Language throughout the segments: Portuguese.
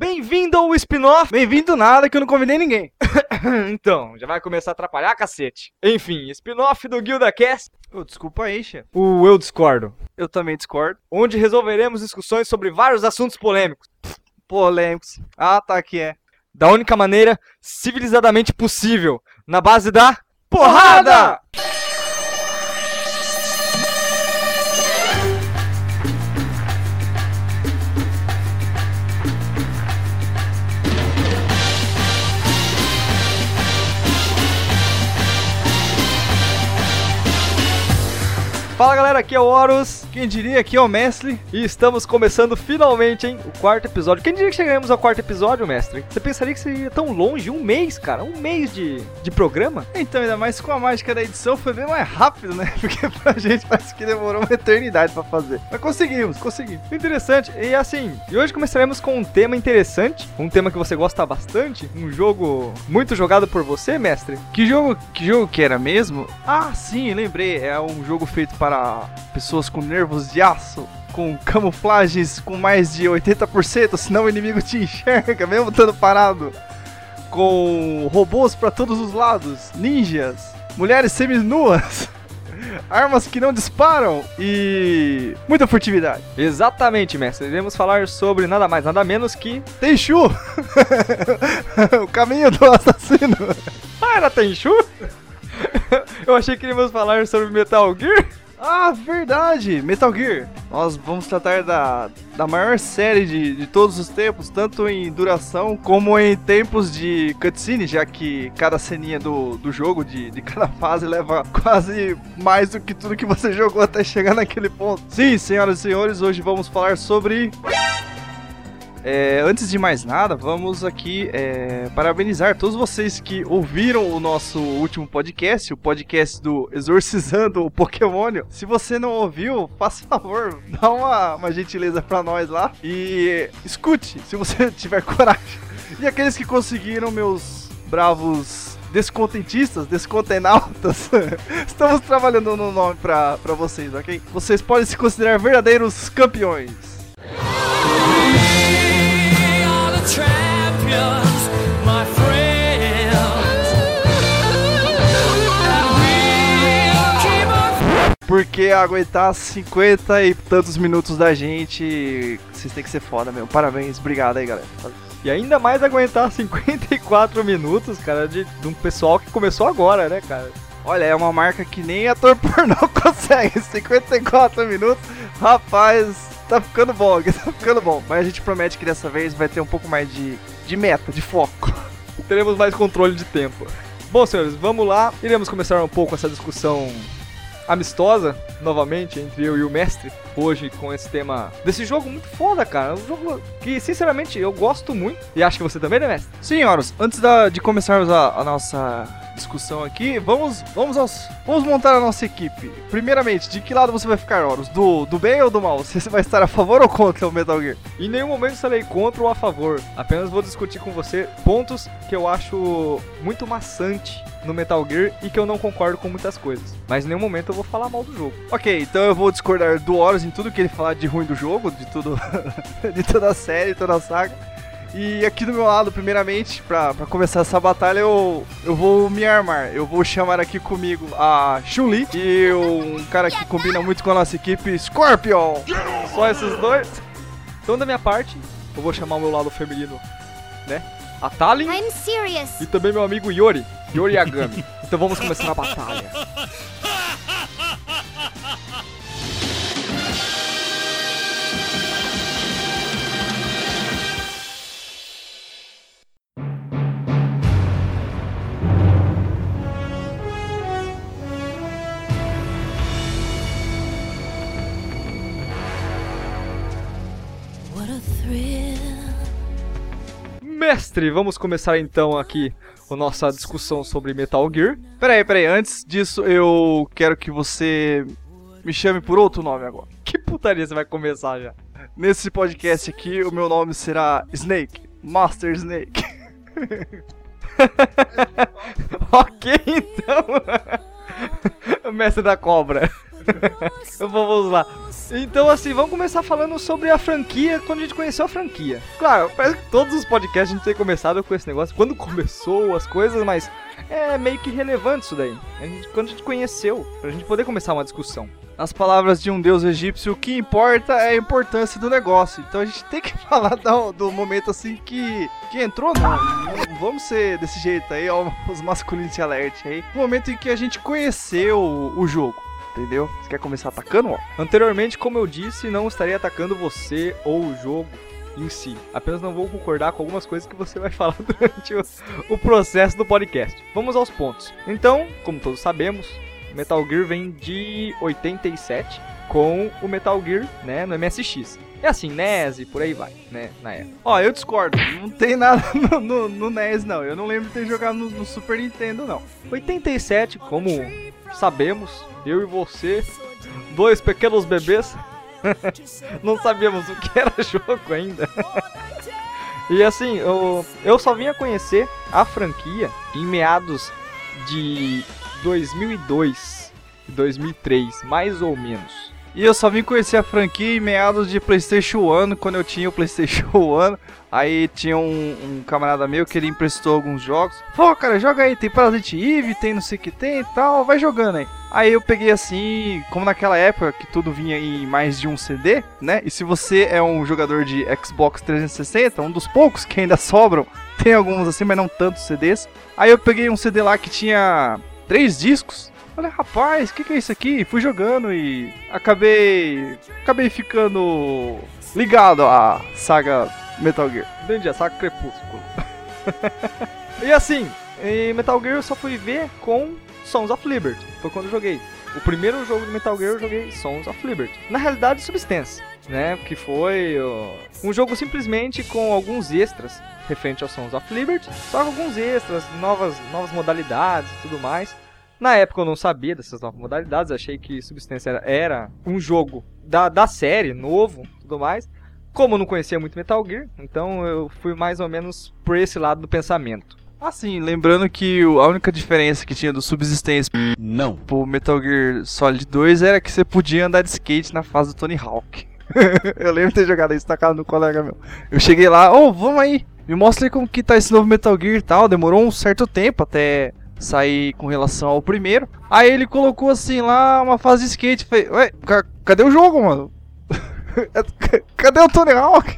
Bem-vindo ao spin-off. Bem-vindo nada, que eu não convidei ninguém. Então, já vai começar a atrapalhar, cacete. Enfim, spin-off do GuildaCast. Oh, desculpa aí, chefe. O Eu Discordo. Eu também discordo. Onde resolveremos discussões sobre vários assuntos polêmicos. Polêmicos. Ah, tá, aqui é. Da única maneira civilizadamente possível. Na base da... porrada! Fala galera, aqui é o Horus, quem diria, aqui é o Mestre, e estamos começando finalmente, hein, o quarto episódio. Quem diria que chegaremos ao quarto episódio, Mestre? Você pensaria que seria tão longe, um mês, cara, um mês de programa? Então, ainda mais com a mágica da edição, foi bem mais rápido, né, porque pra gente parece que demorou uma eternidade pra fazer. Mas conseguimos. Interessante, e assim, e hoje começaremos com um tema interessante, um tema que você gosta bastante, um jogo muito jogado por você, Mestre. Que jogo que era mesmo? Ah, sim, lembrei, é um jogo feito para pessoas com nervos de aço, com camuflagens com mais de 80%, senão o inimigo te enxerga, mesmo estando parado, com robôs para todos os lados, ninjas, mulheres seminuas, armas que não disparam e muita furtividade. Exatamente, Mestre. Iremos falar sobre nada mais, nada menos que Tenchu, o caminho do assassino. Ah, era Tenchu? Eu achei que iríamos falar sobre Metal Gear. Ah, verdade! Metal Gear! Nós vamos tratar da maior série de todos os tempos, tanto em duração como em tempos de cutscene, já que cada ceninha do jogo, de cada fase, leva quase mais do que tudo que você jogou até chegar naquele ponto. Sim, senhoras e senhores, hoje vamos falar sobre... antes de mais nada, vamos aqui parabenizar todos vocês que ouviram o nosso último podcast, o podcast do Exorcizando o Pokémônio. Se você não ouviu, faça favor, dá uma gentileza pra nós lá e escute, se você tiver coragem. E aqueles que conseguiram, meus bravos... descontentistas, descontenautas, estamos trabalhando no nome pra vocês, ok? Vocês podem se considerar verdadeiros campeões. Champions, my friends. Porque aguentar 50 e tantos minutos da gente, vocês têm que ser foda mesmo. Parabéns, obrigado aí, galera. E ainda mais aguentar 54 minutos, cara, de um pessoal que começou agora, né, cara? Olha, é uma marca que nem ator pornô consegue. 54 minutos, rapaz... Tá ficando bom. Mas a gente promete que dessa vez vai ter um pouco mais de meta, de foco. Teremos mais controle de tempo. Bom, senhores, vamos lá. Iremos começar um pouco essa discussão amistosa, novamente, entre eu e o Mestre. Hoje, com esse tema desse jogo muito foda, cara. Um jogo que, sinceramente, eu gosto muito. E acho que você também, né, Mestre? Sim, Horus. Antes de começarmos a nossa discussão aqui, vamos montar a nossa equipe. Primeiramente, de que lado você vai ficar, Horus? Do bem ou do mal? Você vai estar a favor ou contra o Metal Gear? Em nenhum momento estarei contra ou a favor. Apenas vou discutir com você pontos que eu acho muito maçante no Metal Gear e que eu não concordo com muitas coisas. Mas em nenhum momento eu vou falar mal do jogo. Ok, então eu vou discordar do Horus em tudo que ele falar de ruim do jogo, de toda a série, toda a saga. E aqui do meu lado, primeiramente, pra começar essa batalha, eu vou me armar. Eu vou chamar aqui comigo a Chun-Li e um cara que combina muito com a nossa equipe, Scorpion. Só esses dois. Então, da minha parte, eu vou chamar o meu lado feminino, né? A Tallin e também meu amigo Yori Yagami. Então vamos começar a batalha. Mestre, vamos começar então aqui a nossa discussão sobre Metal Gear. Peraí, antes disso eu quero que você me chame por outro nome agora. Que putaria você vai começar já? Nesse podcast aqui o meu nome será Snake, Master Snake. Ok, então. O Mestre da Cobra. Vamos lá. Então, assim, vamos começar falando sobre a franquia, quando a gente conheceu a franquia. Claro, parece que todos os podcasts a gente tem começado com esse negócio, quando começou as coisas, mas é meio que relevante isso daí. Quando a gente conheceu, pra gente poder começar uma discussão. Nas palavras de um deus egípcio, o que importa é a importância do negócio. Então a gente tem que falar do momento assim que entrou, não vamos ser desse jeito aí, ó, os masculinity alert aí. O momento em que a gente conheceu o jogo. Entendeu? Você quer começar atacando? Ó. Anteriormente, como eu disse, não estaria atacando você ou o jogo em si. Apenas não vou concordar com algumas coisas que você vai falar durante o processo do podcast. Vamos aos pontos. Então, como todos sabemos, Metal Gear vem de 87 com o Metal Gear, né, no MSX. É assim, NES e por aí vai, né, na época. Ó, eu discordo, não tem nada no NES não, eu não lembro de ter jogado no Super Nintendo não. 87, como sabemos, eu e você, dois pequenos bebês, não sabíamos o que era jogo ainda. E assim, eu só vinha conhecer a franquia em meados de 2002 e 2003, mais ou menos. E eu só vim conhecer a franquia em meados de PlayStation 1, quando eu tinha o PlayStation 1. Aí tinha um camarada meu que ele emprestou alguns jogos. Pô, cara, joga aí, tem Parasite Eve, tem não sei o que tem e tal, vai jogando aí. Aí eu peguei assim, como naquela época que tudo vinha em mais de um CD, né? E se você é um jogador de Xbox 360, um dos poucos que ainda sobram, tem alguns assim, mas não tantos CDs. Aí eu peguei um CD lá que tinha 3 discos. Olha, rapaz, o que é isso aqui? Fui jogando e acabei ficando ligado à saga Metal Gear. Entendi, a saga Crepúsculo. E assim, em Metal Gear eu só fui ver com Sons of Liberty. Foi quando eu joguei. O primeiro jogo de Metal Gear eu joguei Sons of Liberty. Na realidade, Substance, né? Que foi um jogo simplesmente com alguns extras referente ao Sons of Liberty. Só com alguns extras, novas modalidades e tudo mais. Na época eu não sabia dessas novas modalidades, achei que Substância era um jogo da série, novo e tudo mais. Como eu não conhecia muito Metal Gear, então eu fui mais ou menos por esse lado do pensamento. Assim, lembrando que a única diferença que tinha do Subsistência pro Metal Gear Solid 2 era que você podia andar de skate na fase do Tony Hawk. Eu lembro de ter jogado isso na casa do colega meu. Eu cheguei lá, vamos aí, me mostra aí como que tá esse novo Metal Gear e tal. Demorou um certo tempo até sair com relação ao primeiro. Aí ele colocou assim lá uma fase de skate. Falei, ué, cadê o jogo, mano? Cadê o Tony Hawk?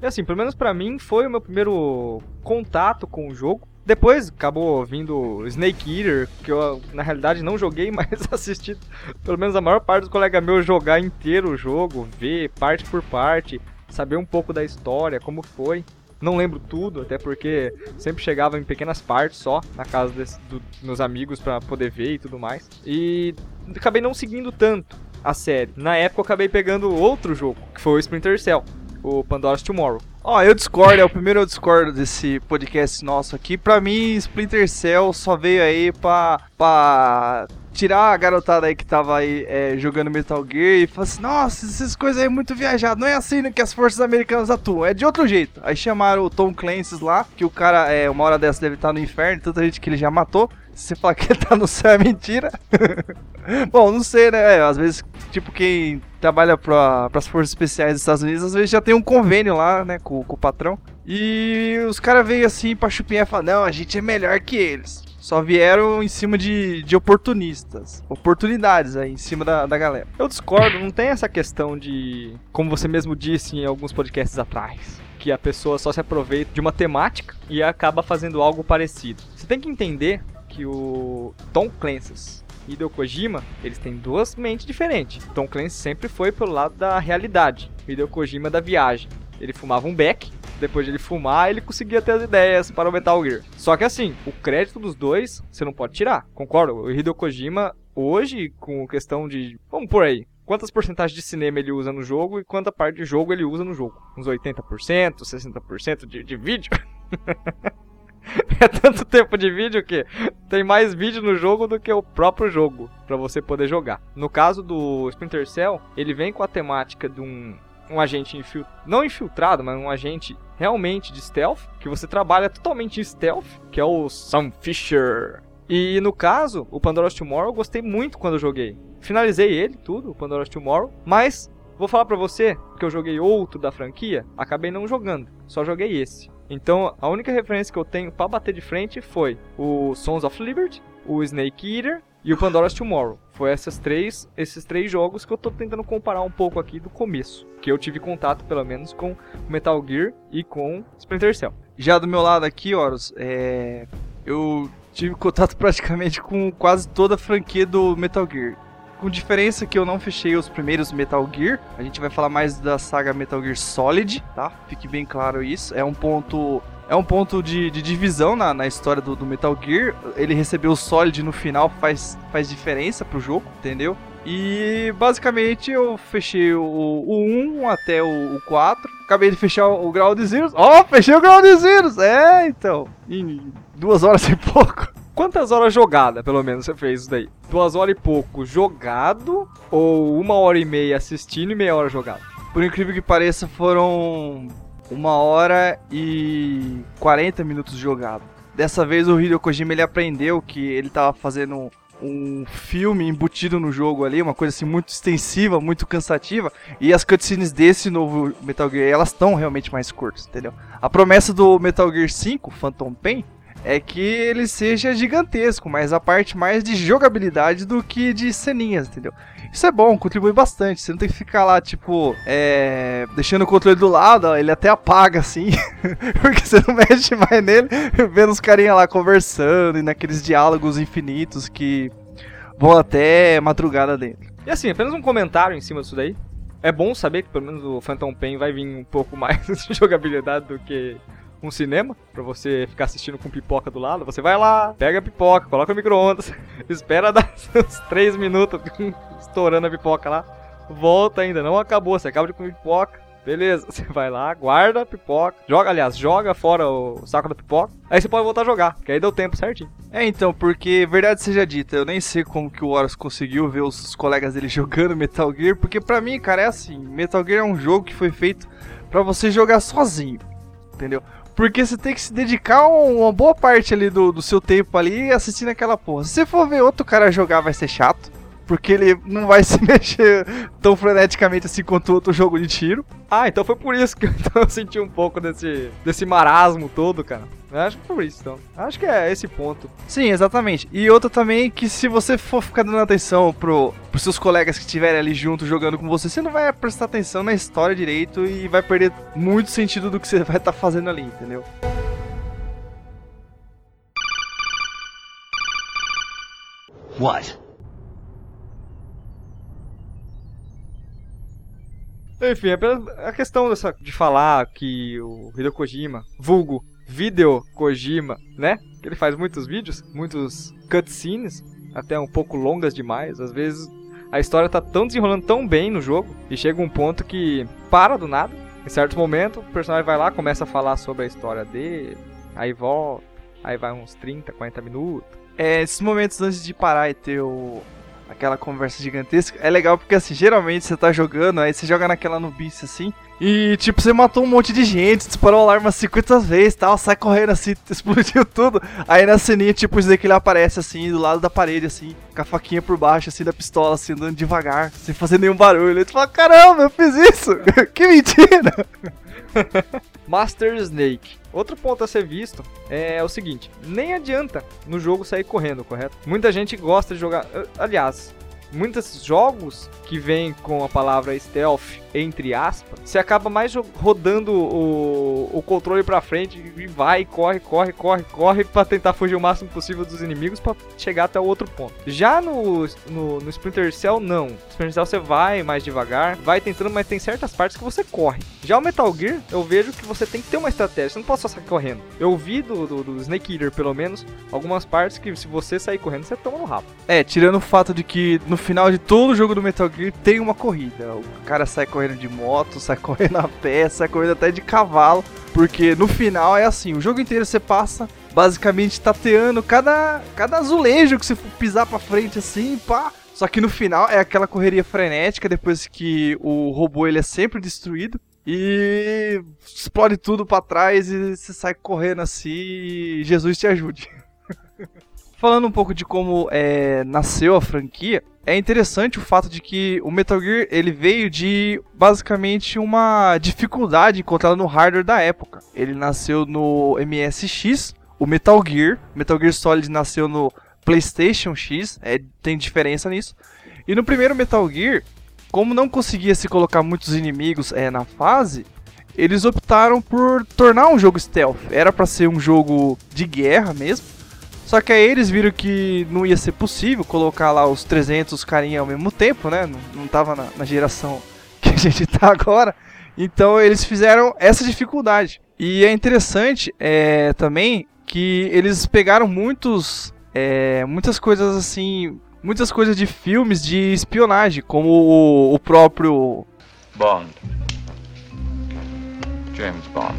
E assim, pelo menos pra mim foi o meu primeiro contato com o jogo. Depois acabou vindo Snake Eater, que eu na realidade não joguei, mas assisti pelo menos a maior parte dos colegas meus jogar inteiro o jogo, ver parte por parte, saber um pouco da história, como foi. Não lembro tudo, até porque sempre chegava em pequenas partes só, na casa dos meus amigos pra poder ver e tudo mais. E acabei não seguindo tanto a série. Na época eu acabei pegando outro jogo, que foi o Splinter Cell, o Pandora Tomorrow. Eu discordo, é o primeiro eu discordo desse podcast nosso aqui. Pra mim, Splinter Cell só veio aí pra tirar a garotada aí que tava aí jogando Metal Gear e falar assim, nossa, essas coisas aí é muito viajado, não é assim que as forças americanas atuam, é de outro jeito. Aí chamaram o Tom Clancy lá, que o cara, uma hora dessa deve estar no inferno, tanta gente que ele já matou. Se você falar que ele tá no céu é mentira. Bom, não sei, né? Às vezes, tipo, quem trabalha pras forças especiais dos Estados Unidos, às vezes já tem um convênio lá, né, com o patrão. E os caras veio assim pra chupinhar e falar, não, a gente é melhor que eles. Só vieram em cima de oportunistas, oportunidades aí, em cima da galera. Eu discordo, não tem essa questão de, como você mesmo disse em alguns podcasts atrás, que a pessoa só se aproveita de uma temática e acaba fazendo algo parecido. Você tem que entender que o Tom Clancy e Hideo Kojima, eles têm duas mentes diferentes. Tom Clancy sempre foi pelo lado da realidade, Hideo Kojima da viagem. Ele fumava um beck. Depois de ele fumar, ele conseguia ter as ideias para o Metal Gear. Só que assim, o crédito dos dois, você não pode tirar. Concordo, o Hideo Kojima, hoje, com questão de... Vamos por aí. Quantas porcentagens de cinema ele usa no jogo e quanta parte de jogo ele usa no jogo? Uns 80%, 60% de vídeo? É tanto tempo de vídeo que tem mais vídeo no jogo do que o próprio jogo, para você poder jogar. No caso do Splinter Cell, ele vem com a temática de um agente não infiltrado, mas um agente realmente de stealth, que você trabalha totalmente em stealth, que é o Sam Fisher. E no caso, o Pandora's Tomorrow eu gostei muito quando eu joguei. Finalizei ele, tudo, o Pandora Tomorrow, mas vou falar pra você que eu joguei outro da franquia, acabei não jogando, só joguei esse. Então a única referência que eu tenho pra bater de frente foi o Sons of Liberty, o Snake Eater e o Pandora Tomorrow. Foi esses três jogos que eu tô tentando comparar um pouco aqui do começo, que eu tive contato pelo menos com Metal Gear e com Splinter Cell. Já do meu lado aqui, Horus, eu tive contato praticamente com quase toda a franquia do Metal Gear. Com diferença que eu não fechei os primeiros Metal Gear. A gente vai falar mais da saga Metal Gear Solid, tá? Fique bem claro isso. É um ponto de divisão na história do Metal Gear. Ele recebeu o Solid no final, faz diferença pro jogo, entendeu? E basicamente eu fechei o 1 até o 4. Acabei de fechar o Ground Zeroes. Ó, fechei o Ground Zeroes! É, então. Em 2 horas e pouco. Quantas horas jogada, pelo menos, você fez isso daí? 2 horas e pouco jogado ou 1h30 assistindo e meia hora jogado? Por incrível que pareça, foram 1h40 jogado. Dessa vez o Hideo Kojima, ele aprendeu que ele tava fazendo um filme embutido no jogo ali, uma coisa assim muito extensiva, muito cansativa, e as cutscenes desse novo Metal Gear, elas estão realmente mais curtas, entendeu? A promessa do Metal Gear 5, Phantom Pain, é que ele seja gigantesco, mas a parte mais de jogabilidade do que de ceninhas, entendeu? Isso é bom, contribui bastante, você não tem que ficar lá, tipo, deixando o controle do lado, ó, ele até apaga, assim, porque você não mexe mais nele, vendo os carinha lá conversando e naqueles diálogos infinitos que vão até madrugada dentro. E assim, apenas um comentário em cima disso daí. É bom saber que pelo menos o Phantom Pain vai vir um pouco mais de jogabilidade do que um cinema, pra você ficar assistindo com pipoca do lado. Você vai lá, pega a pipoca, coloca o micro-ondas, espera dar uns 3 minutos estourando a pipoca lá, volta, ainda não acabou, você acaba de comer pipoca, beleza, você vai lá, guarda a pipoca, joga fora o saco da pipoca, aí você pode voltar a jogar, que aí deu tempo certinho. É, então, porque, verdade seja dita, eu nem sei como que o Horus conseguiu ver os colegas dele jogando Metal Gear, porque pra mim, cara, é assim, Metal Gear é um jogo que foi feito pra você jogar sozinho, entendeu? Porque você tem que se dedicar uma boa parte ali do seu tempo ali assistindo aquela porra. Se você for ver outro cara jogar, vai ser chato, porque ele não vai se mexer tão freneticamente assim quanto outro jogo de tiro. Ah, então foi por isso que eu senti um pouco desse marasmo todo, cara. Acho que por isso, então. Acho que é esse ponto. Sim, exatamente. E outra também, que se você for ficar dando atenção pros seus colegas que estiverem ali junto jogando com você, você não vai prestar atenção na história direito e vai perder muito sentido do que você vai estar fazendo ali, entendeu? What? Enfim, a questão de falar que o Hideo Kojima, vulgo Hideo Kojima, né? Ele faz muitos vídeos, muitos cutscenes, até um pouco longas demais. Às vezes a história tá tão desenrolando tão bem no jogo e chega um ponto que para do nada. Em certo momento, o personagem vai lá, começa a falar sobre a história dele, aí volta, aí vai uns 30, 40 minutos. Esses momentos antes de parar e ter aquela conversa gigantesca, é legal porque assim, geralmente você tá jogando, aí você joga naquela nubice assim, e tipo, você matou um monte de gente, disparou o alarme umas 50 vezes, tal, sai correndo assim, explodiu tudo, aí na ceninha, tipo, isso daqui ele aparece assim, do lado da parede assim, com a faquinha por baixo assim, da pistola assim, andando devagar, sem fazer nenhum barulho, aí tu fala, caramba, eu fiz isso, que mentira! Master Snake. Outro ponto a ser visto é o seguinte, nem adianta no jogo sair correndo, correto? Muita gente gosta de jogar, aliás, muitos jogos que vêm com a palavra stealth, entre aspas, você acaba mais rodando o controle pra frente e vai, corre pra tentar fugir o máximo possível dos inimigos pra chegar até o outro ponto. Já no Splinter Cell, não. No Splinter Cell você vai mais devagar, vai tentando, mas tem certas partes que você corre. Já o Metal Gear, eu vejo que você tem que ter uma estratégia, você não pode só sair correndo. Eu vi do Snake Eater, pelo menos, algumas partes que se você sair correndo, você toma no rabo. Tirando o fato de que no final de todo jogo do Metal Gear tem uma corrida. O cara sai correndo de moto, sai correndo a pé, sai correndo até de cavalo, porque no final é assim, o jogo inteiro você passa basicamente tateando cada azulejo que você for pisar pra frente assim, pá. Só que no final é aquela correria frenética, depois que o robô ele é sempre destruído e explode tudo pra trás e você sai correndo assim e Jesus te ajude. Falando um pouco de como nasceu a franquia, é interessante o fato de que o Metal Gear ele veio de basicamente uma dificuldade encontrada no hardware da época. Ele nasceu no MSX, o Metal Gear Solid nasceu no PlayStation X, tem diferença nisso. E no primeiro Metal Gear, como não conseguia se colocar muitos inimigos na fase, eles optaram por tornar um jogo stealth. Era pra ser um jogo de guerra mesmo, só que aí eles viram que não ia ser possível colocar lá os 300 carinha ao mesmo tempo, né? Não tava na geração que a gente tá agora, então eles fizeram essa dificuldade. E é interessante também que eles pegaram muitas coisas assim... Muitas coisas de filmes de espionagem, como o próprio... Bond. James Bond.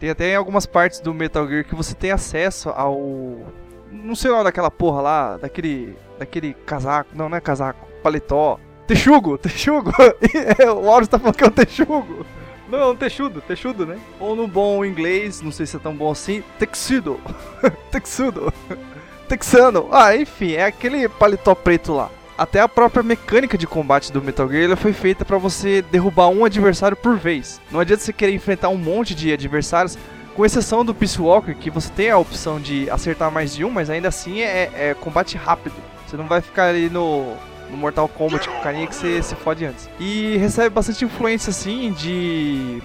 Tem até algumas partes do Metal Gear que você tem acesso ao... Não sei lá daquela porra lá, daquele casaco, não é casaco, paletó. Texugo. O Horus tá falando que é um texugo. Não, é um texudo, né? Ou no bom inglês, não sei se é tão bom assim, texudo. Texano. Enfim, é aquele paletó preto lá. Até a própria mecânica de combate do Metal Gear ela foi feita pra você derrubar um adversário por vez. Não adianta você querer enfrentar um monte de adversários, com exceção do Peace Walker, que você tem a opção de acertar mais de um, mas ainda assim é combate rápido. Você não vai ficar ali no Mortal Kombat com o carinha que você se fode antes. E recebe bastante influência, assim, de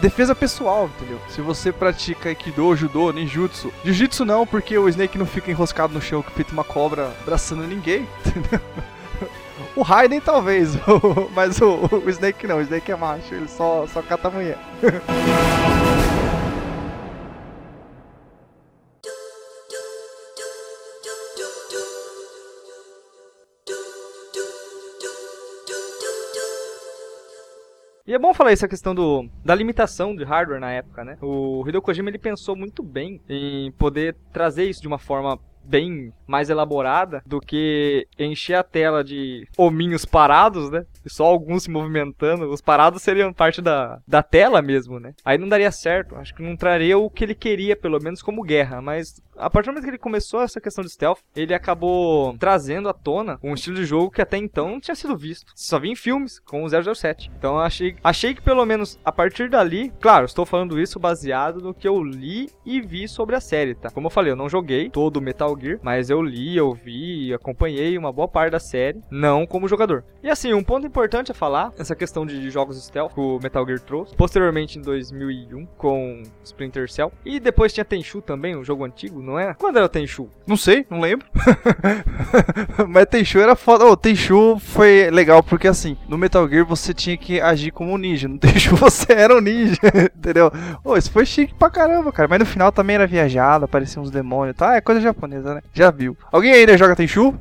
defesa pessoal, entendeu? Se você pratica Aikido, Judô, Ninjutsu... Jiu-Jitsu não, porque o Snake não fica enroscado no chão que feito uma cobra abraçando ninguém, entendeu? O Raiden talvez, mas o Snake não, o Snake é macho, ele só cata a mulher. E é bom falar essa questão da limitação de hardware na época, né? O Hideo Kojima ele pensou muito bem em poder trazer isso de uma forma bem mais elaborada do que encher a tela de hominhos parados, né? E só alguns se movimentando. Os parados seriam parte da tela mesmo, né? Aí não daria certo. Acho que não traria o que ele queria, pelo menos como guerra, mas... A partir do momento que ele começou essa questão de stealth, ele acabou trazendo à tona um estilo de jogo que até então não tinha sido visto. Só vi em filmes, com o 007. Então eu achei que pelo menos a partir dali... Claro, estou falando isso baseado no que eu li e vi sobre a série, tá? Como eu falei, eu não joguei todo o Metal Gear, mas eu li, eu vi, acompanhei uma boa parte da série, não como jogador. E assim, um ponto importante a falar, essa questão de jogos stealth que o Metal Gear trouxe, posteriormente em 2001 com Splinter Cell. E depois tinha Tenchu também, um jogo antigo. Não é? Quando era o Tenchu? Não sei, não lembro. Mas Tenchu era foda. Tenchu foi legal porque assim, no Metal Gear você tinha que agir como um ninja. No Tenchu você era um ninja, entendeu? Isso foi chique pra caramba, cara. Mas no final também era viajado, apareciam uns demônios, tá? É coisa japonesa, né? Já viu. Alguém ainda joga Tenchu?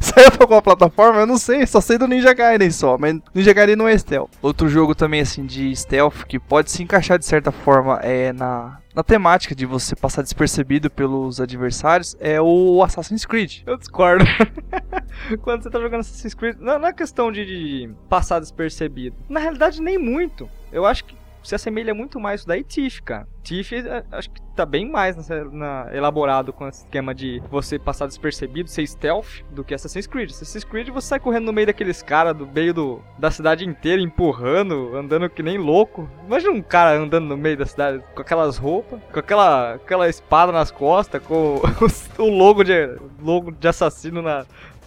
Saiu pra alguma plataforma? Eu não sei, só sei do Ninja Gaiden só. Mas Ninja Gaiden não é stealth. Outro jogo também assim de stealth que pode se encaixar de certa forma na temática de você passar despercebido pelos adversários é o Assassin's Creed. Eu discordo. Quando você tá jogando Assassin's Creed, não é questão de passar despercebido. Na realidade, nem muito. Eu acho que se assemelha muito mais isso daí, Thief, cara. Thief, acho que tá bem mais elaborado com esse esquema de você passar despercebido, ser stealth, do que Assassin's Creed. Assassin's Creed você sai correndo no meio daqueles caras, do meio da cidade inteira, empurrando, andando que nem louco. Imagina um cara andando no meio da cidade com aquelas roupas, com aquela espada nas costas, com o logo de assassino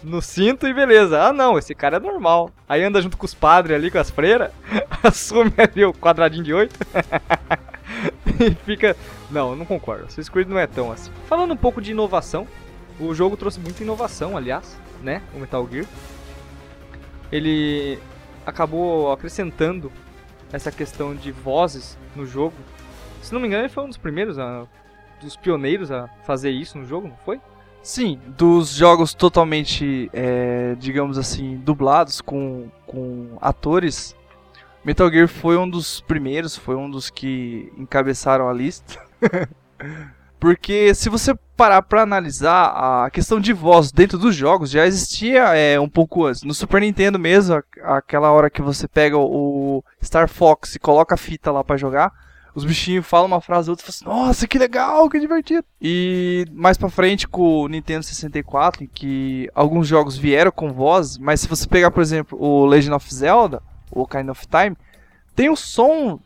no cinto e beleza. Não, esse cara é normal. Aí anda junto com os padres ali, com as freiras, assume ali o quadradinho de 8. E fica... Não concordo. Assassin's Creed não é tão assim. Falando um pouco de inovação, o jogo trouxe muita inovação, aliás, né? O Metal Gear. Ele acabou acrescentando essa questão de vozes no jogo. Se não me engano, ele foi um dos primeiros, dos pioneiros a fazer isso no jogo, não foi? Sim, dos jogos totalmente, digamos assim, dublados com atores... Metal Gear foi um dos primeiros, foi um dos que encabeçaram a lista. Porque se você parar pra analisar, a questão de voz dentro dos jogos já existia um pouco antes. No Super Nintendo mesmo, aquela hora que você pega o Star Fox e coloca a fita lá pra jogar, os bichinhos falam uma frase, outros falam assim, nossa, que legal, que divertido. E mais pra frente com o Nintendo 64, que alguns jogos vieram com voz, mas se você pegar, por exemplo, o Legend of Zelda, o Ocarina of Time, tem um som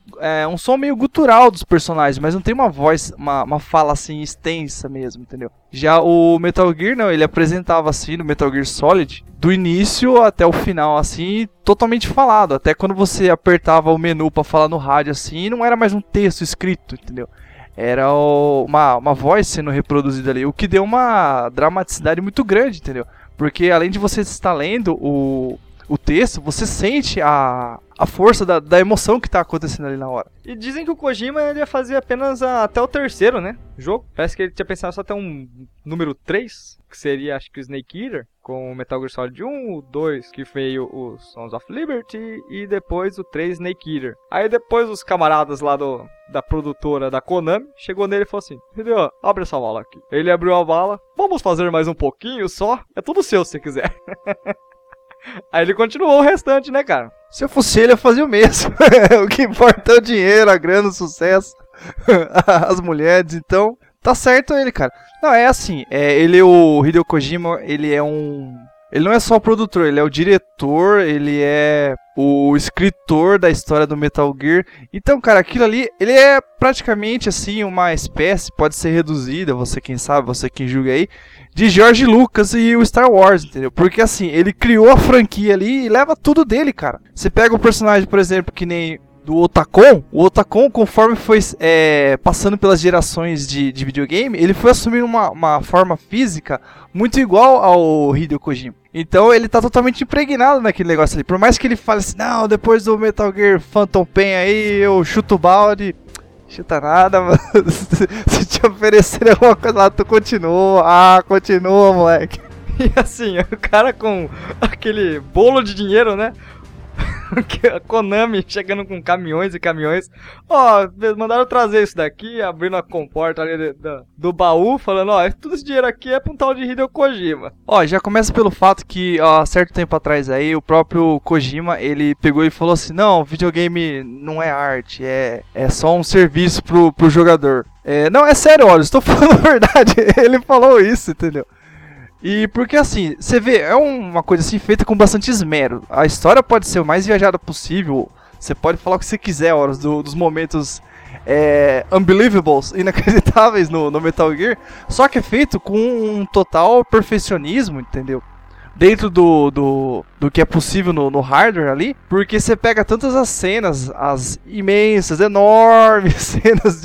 meio gutural dos personagens, mas não tem uma voz, uma fala assim extensa mesmo, entendeu? Já o Metal Gear, não, ele apresentava assim no Metal Gear Solid, do início até o final assim, totalmente falado. Até quando você apertava o menu pra falar no rádio assim, não era mais um texto escrito, entendeu? Era uma voz sendo reproduzida ali, o que deu uma dramaticidade muito grande, entendeu? Porque além de você estar lendo o texto, você sente a força da emoção que tá acontecendo ali na hora. E dizem que o Kojima ele ia fazer apenas até o terceiro, né, jogo. Parece que ele tinha pensado só até um número 3, que seria, acho que o Snake Eater, com o Metal Gear Solid 1, o 2, que veio o Sons of Liberty, e depois o 3, Snake Eater. Aí depois os camaradas lá da produtora da Konami, chegou nele e falou assim, entendeu? Abre essa bala aqui. Ele abriu a bala, vamos fazer mais um pouquinho só, é tudo seu se você quiser. Aí ele continuou o restante, né, cara? Se eu fosse ele, eu fazia o mesmo. O que importa é o dinheiro, a grana, o sucesso, as mulheres, então... Tá certo ele, cara. Não, é assim, ele, o Hideo Kojima, ele não é só o produtor, ele é o diretor, ele é o escritor da história do Metal Gear. Então, cara, aquilo ali, ele é praticamente, assim, uma espécie, pode ser reduzida, você quem sabe, você quem julga aí, de George Lucas e o Star Wars, entendeu? Porque, assim, ele criou a franquia ali e leva tudo dele, cara. Você pega o personagem, por exemplo, que nem... do Otacon, o Otacon, conforme foi passando pelas gerações de videogame, ele foi assumindo uma forma física muito igual ao Hideo Kojima. Então ele tá totalmente impregnado naquele negócio ali. Por mais que ele fale assim, não, depois do Metal Gear Phantom Pain aí, eu chuto o balde. Chuta nada, mano. Se te oferecer alguma coisa lá, tu continua. Ah, continua, moleque. E assim, o cara com aquele bolo de dinheiro, né? A Konami chegando com caminhões e caminhões. Ó, mandaram trazer isso daqui, abrindo a comporta ali do baú, falando, ó, tudo esse dinheiro aqui é pra um tal de Hideo Kojima. Ó, já começa pelo fato que, ó, certo tempo atrás aí, o próprio Kojima, ele pegou e falou assim, não, videogame não é arte, é só um serviço pro jogador. Não, é sério, olha, estou falando a verdade, ele falou isso, entendeu? E porque assim, você vê, é uma coisa assim feita com bastante esmero. A história pode ser o mais viajada possível. Você pode falar o que você quiser, horas dos momentos unbelievables, inacreditáveis no Metal Gear. Só que é feito com um total perfeccionismo, entendeu? Dentro do que é possível no hardware ali. Porque você pega tantas as cenas, as imensas, enormes cenas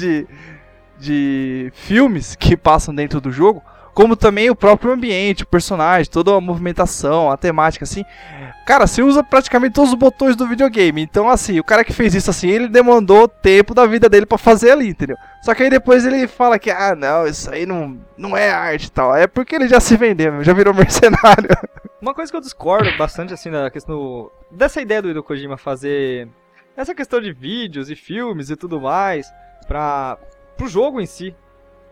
de filmes que passam dentro do jogo, como também o próprio ambiente, o personagem, toda a movimentação, a temática, assim. Cara, você usa praticamente todos os botões do videogame. Então, assim, o cara que fez isso, assim, ele demandou tempo da vida dele pra fazer ali, entendeu? Só que aí depois ele fala que, ah, não, isso aí não é arte e tal. É porque ele já se vendeu, já virou mercenário. Uma coisa que eu discordo bastante, assim, na questão dessa ideia do Hideo Kojima fazer essa questão de vídeos e filmes e tudo mais pro jogo em si.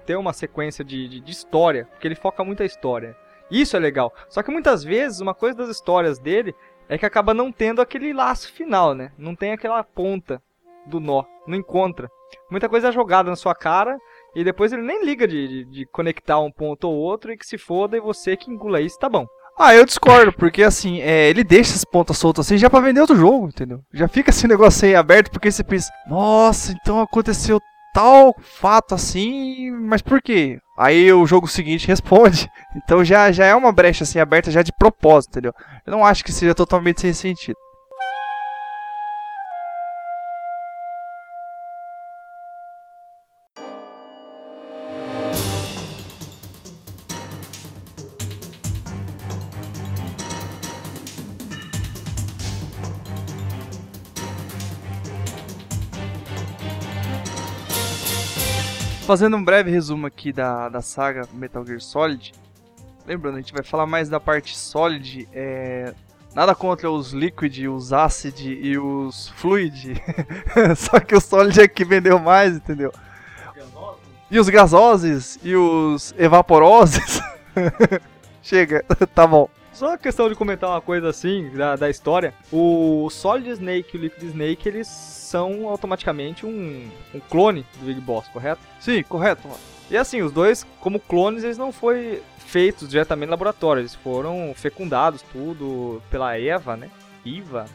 Ter uma sequência de história, porque ele foca muito a história. Isso é legal. Só que muitas vezes, uma coisa das histórias dele é que acaba não tendo aquele laço final, né? Não tem aquela ponta do nó, não encontra. Muita coisa é jogada na sua cara e depois ele nem liga de conectar um ponto ou outro e que se foda e você que engula isso, tá bom. Ah, eu discordo, porque assim, ele deixa as pontas soltas assim já pra vender outro jogo, entendeu? Já fica esse negócio aí aberto porque você pensa, nossa, então aconteceu tal fato assim, mas por quê? Aí o jogo seguinte responde. Então já é uma brecha assim aberta já de propósito, entendeu? Eu não acho que seja totalmente sem sentido. Fazendo um breve resumo aqui da saga Metal Gear Solid, lembrando, a gente vai falar mais da parte Solid, nada contra os Liquid, os Acid e os Fluid, só que o Solid é que vendeu mais, entendeu? E os gasoses? E os evaporoses? Chega, tá bom. Só a questão de comentar uma coisa assim, da história, o Solid Snake e o Liquid Snake, eles são automaticamente um clone do Big Boss, correto? Sim, correto, mano. E assim, os dois, como clones, eles não foram feitos diretamente no laboratório, eles foram fecundados, tudo, pela Eva, né? Eva,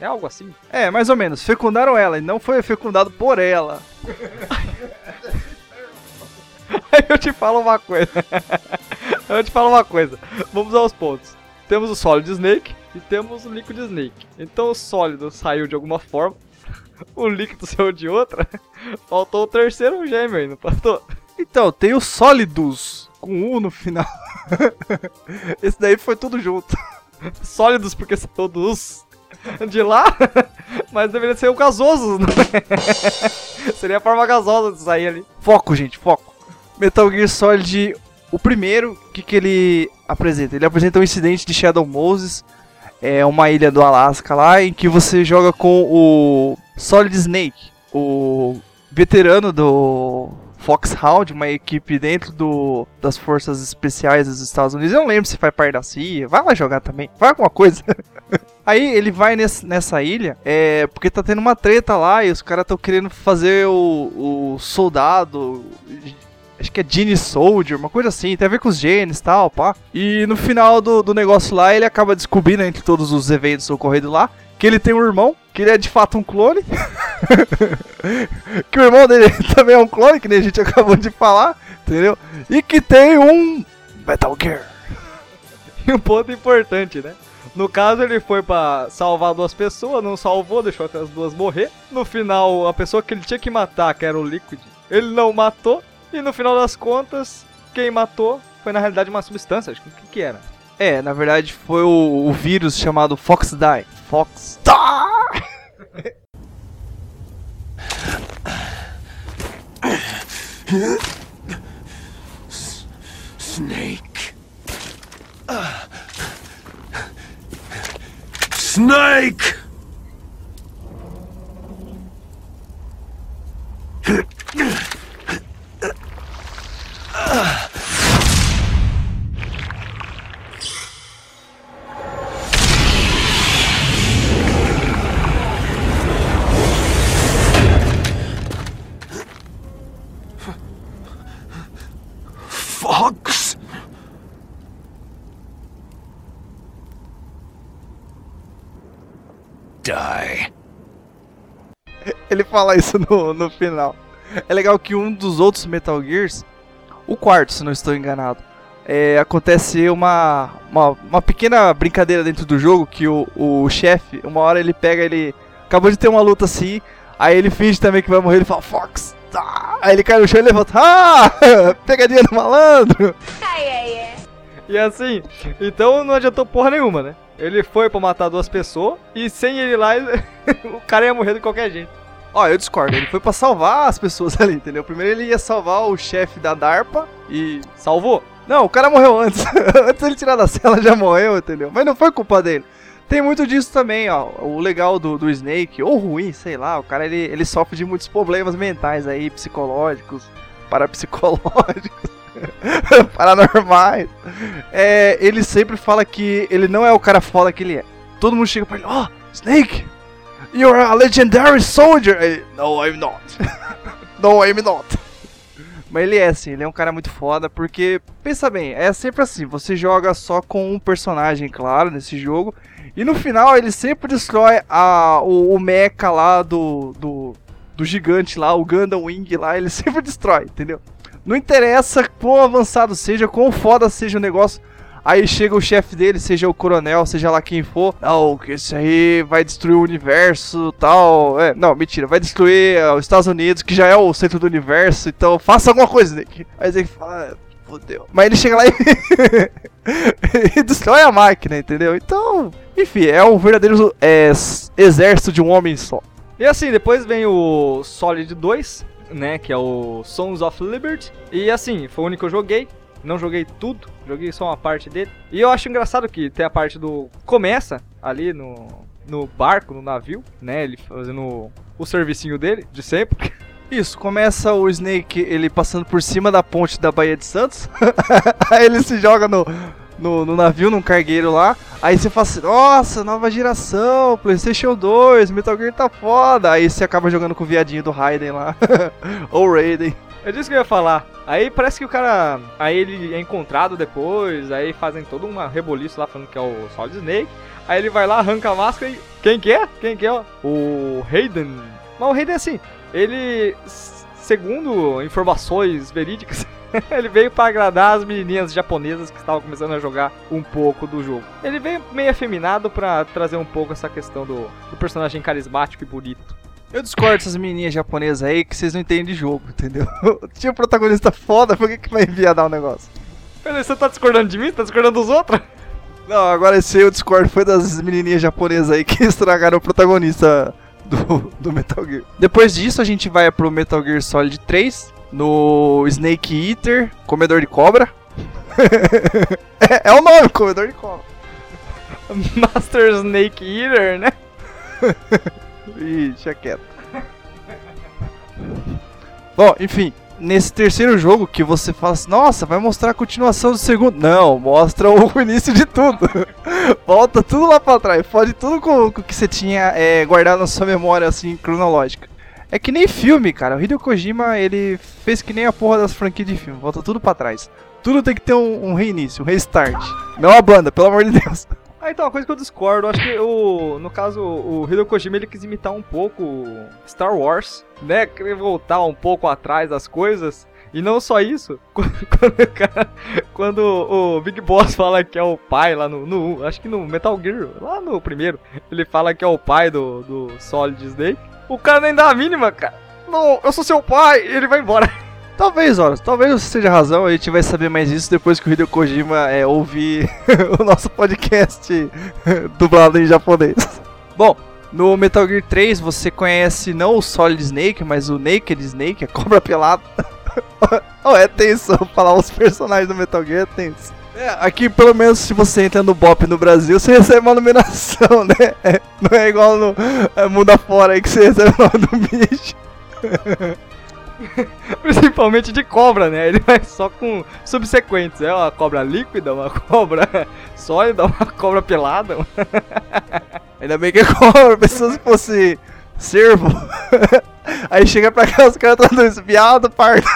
é algo assim? É, mais ou menos, fecundaram ela e não foi fecundado por ela. Aí eu te falo uma coisa... Vamos aos pontos. Temos o Solid Snake e temos o Liquid Snake. Então o sólido saiu de alguma forma, o líquido saiu de outra, faltou o terceiro gêmeo ainda, faltou. Então, tem o sólidos com U no final. Esse daí foi tudo junto. Sólidos porque saiu dos de lá, mas deveria ser o gasoso, não é? Seria a forma gasosa de sair ali. Foco, gente, foco. Metal Gear Solid... O primeiro, o que ele apresenta? Ele apresenta um incidente de Shadow Moses, é uma ilha do Alasca lá, em que você joga com o Solid Snake, o veterano do Foxhound, uma equipe dentro das forças especiais dos Estados Unidos. Eu não lembro se faz parte da CIA, vai lá jogar também, vai alguma coisa. Aí ele vai nessa ilha, porque tá tendo uma treta lá e os caras estão querendo fazer o soldado... Acho que é Gene Soldier, uma coisa assim, tem a ver com os genes e tal, pá. E no final do negócio lá, ele acaba descobrindo, entre todos os eventos ocorridos lá, que ele tem um irmão, que ele é de fato um clone. Que o irmão dele também é um clone, que nem a gente acabou de falar, entendeu? E que tem um Metal Gear. E um ponto importante, né? No caso, ele foi pra salvar duas pessoas, não salvou, deixou as duas morrer. No final, a pessoa que ele tinha que matar, que era o Liquid, ele não matou. E no final das contas, quem matou foi na realidade uma substância, acho que o que era? É, na verdade foi o vírus chamado Foxdie. Snake. Snake! Ele fala isso no final. É legal que um dos outros Metal Gears, o quarto, se não estou enganado, acontece uma pequena brincadeira dentro do jogo, que o chefe, uma hora ele pega, ele acabou de ter uma luta assim, aí ele finge também que vai morrer, ele fala Fox, tá! Aí ele cai no chão e levanta, pegadinha do malandro! E assim, então não adiantou porra nenhuma, né? Ele foi pra matar duas pessoas e sem ele lá, o cara ia morrer de qualquer jeito. Ó, eu discordo, ele foi pra salvar as pessoas ali, entendeu? Primeiro ele ia salvar o chefe da DARPA e... Salvou? Não, o cara morreu antes. Antes ele tirar da cela já morreu, entendeu? Mas não foi culpa dele. Tem muito disso também, ó. O legal do Snake, ou ruim, sei lá, o cara ele sofre de muitos problemas mentais aí, psicológicos, parapsicológicos. Paranormais. Ele sempre fala que ele não é o cara foda que ele é. Todo mundo chega pra ele, Snake, you're a legendary soldier. Ele, no, I'm not. No, I'm not. Mas ele é assim, ele é um cara muito foda, porque, pensa bem, é sempre assim, você joga só com um personagem, claro, nesse jogo, e no final ele sempre destrói o mecha lá do gigante lá, o Gundam Wing lá, ele sempre destrói, entendeu? Não interessa quão avançado seja, quão foda seja o negócio. Aí chega o chefe dele, seja o coronel, seja lá quem for. Não, que esse aí vai destruir o universo e tal. Não, mentira, vai destruir os Estados Unidos, que já é o centro do universo. Então faça alguma coisa, Nick. Aí ele fala, fodeu. Mas ele chega lá e... e destrói a máquina, entendeu? Então, enfim, é um verdadeiro exército de um homem só. E assim, depois vem o Solid 2... né, que é o Sons of Liberty. E assim, foi o único que eu joguei. Não joguei tudo, joguei só uma parte dele. E eu acho engraçado que tem a parte do... Começa ali no barco, no navio, né, ele fazendo o servicinho dele, de sempre. Isso, começa o Snake, ele passando por cima da ponte da Baía de Santos. Aí ele se joga no navio, num cargueiro lá. Aí você fala assim, nossa, nova geração, PlayStation 2, Metal Gear tá foda. Aí você acaba jogando com o viadinho do Raiden lá. Ou Raiden. Eu disse que eu ia falar. Aí parece que o cara... Aí ele é encontrado depois, aí fazem todo um reboliço lá falando que é o Solid Snake. Aí ele vai lá, arranca a máscara e... Quem que é? Quem que é? O Raiden. Mas o Raiden é assim... Ele, segundo informações verídicas, ele veio pra agradar as menininhas japonesas que estavam começando a jogar um pouco do jogo. Ele veio meio afeminado pra trazer um pouco essa questão do personagem carismático e bonito. Eu discordo dessas menininhas japonesas aí que vocês não entendem de jogo, entendeu? Tinha um protagonista foda, por que vai enviar um negócio? Peraí, você tá discordando de mim? Tá discordando dos outros? Não, agora esse eu discordo foi das menininhas japonesas aí que estragaram o protagonista... Do Metal Gear. Depois disso a gente vai pro Metal Gear Solid 3, no Snake Eater, Comedor de Cobra. é o nome, Comedor de Cobra. Master Snake Eater, né? Ih, deixa quieto. Bom, enfim, nesse terceiro jogo que você fala assim, nossa, vai mostrar a continuação do segundo. Não, mostra o início de tudo. Volta tudo lá pra trás, fode tudo com o que você tinha guardado na sua memória, assim, cronológica. É que nem filme, cara. O Hideo Kojima, ele fez que nem a porra das franquias de filme. Volta tudo pra trás. Tudo tem que ter um reinício, um restart. Não a banda, pelo amor de Deus. Ah, então, uma coisa que eu discordo, acho que no caso, o Hideo Kojima, ele quis imitar um pouco Star Wars, né? Queria voltar um pouco atrás das coisas. E não só isso, quando o Big Boss fala que é o pai lá no acho que no Metal Gear, lá no primeiro, ele fala que é o pai do Solid Snake, o cara nem dá a mínima, cara. Não, eu sou seu pai, ele vai embora. Talvez, Horus, talvez você seja razão, a gente vai saber mais isso depois que o Hideo Kojima ouvir o nosso podcast dublado em japonês. Bom, no Metal Gear 3 você conhece não o Solid Snake, mas o Naked Snake, a cobra pelada. Oh, é tenso falar os personagens do Metal Gear, é tenso. Aqui, pelo menos, se você entra no BOP no Brasil, você recebe uma nominação, né? Não é igual no mundo afora aí que você recebe o nome do bicho. Principalmente de cobra, né? Ele vai só com subsequentes. É uma cobra líquida, uma cobra sólida, uma cobra pelada. Ainda bem que é cobra, pessoas que fosse... Servo. Aí chega pra cá, os caras traduzem viado, pardo.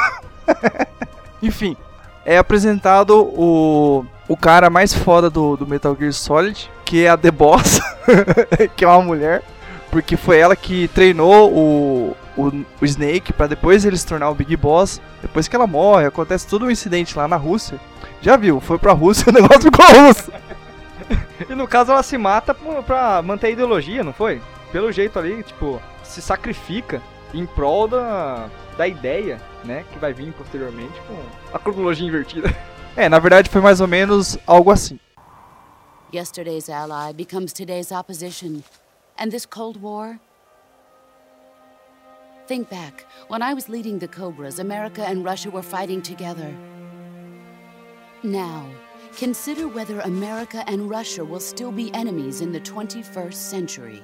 Enfim, é apresentado o cara mais foda do Metal Gear Solid, que é a The Boss, que é uma mulher, porque foi ela que treinou o Snake pra depois ele se tornar o Big Boss. Depois que ela morre, acontece todo um incidente lá na Rússia. Já viu, foi pra Rússia, o negócio ficou russo. E no caso ela se mata pra manter a ideologia, não foi? Pelo jeito ali, tipo, se sacrifica em prol da ideia, né, que vai vir posteriormente com a cronologia invertida. Na verdade foi mais ou menos algo assim. Yesterday's ally becomes today's opposition. And this Cold War? Think back. When I was leading the Cobras, America and Russia were fighting together. Now, consider whether America and Russia will still be enemies in the 21st century.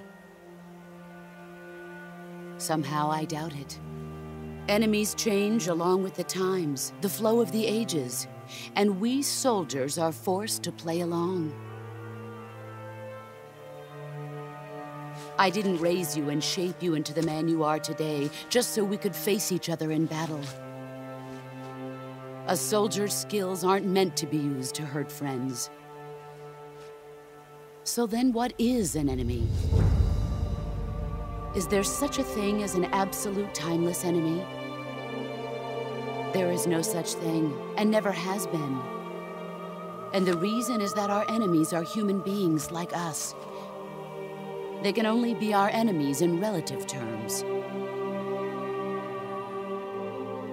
Somehow I doubt it. Enemies change along with the times, the flow of the ages, and we soldiers are forced to play along. I didn't raise you and shape you into the man you are today, just so we could face each other in battle. A soldier's skills aren't meant to be used to hurt friends. So then what is an enemy? Is there such a thing as an absolute timeless enemy? There is no such thing, and never has been. And the reason is that our enemies are human beings like us. They can only be our enemies in relative terms.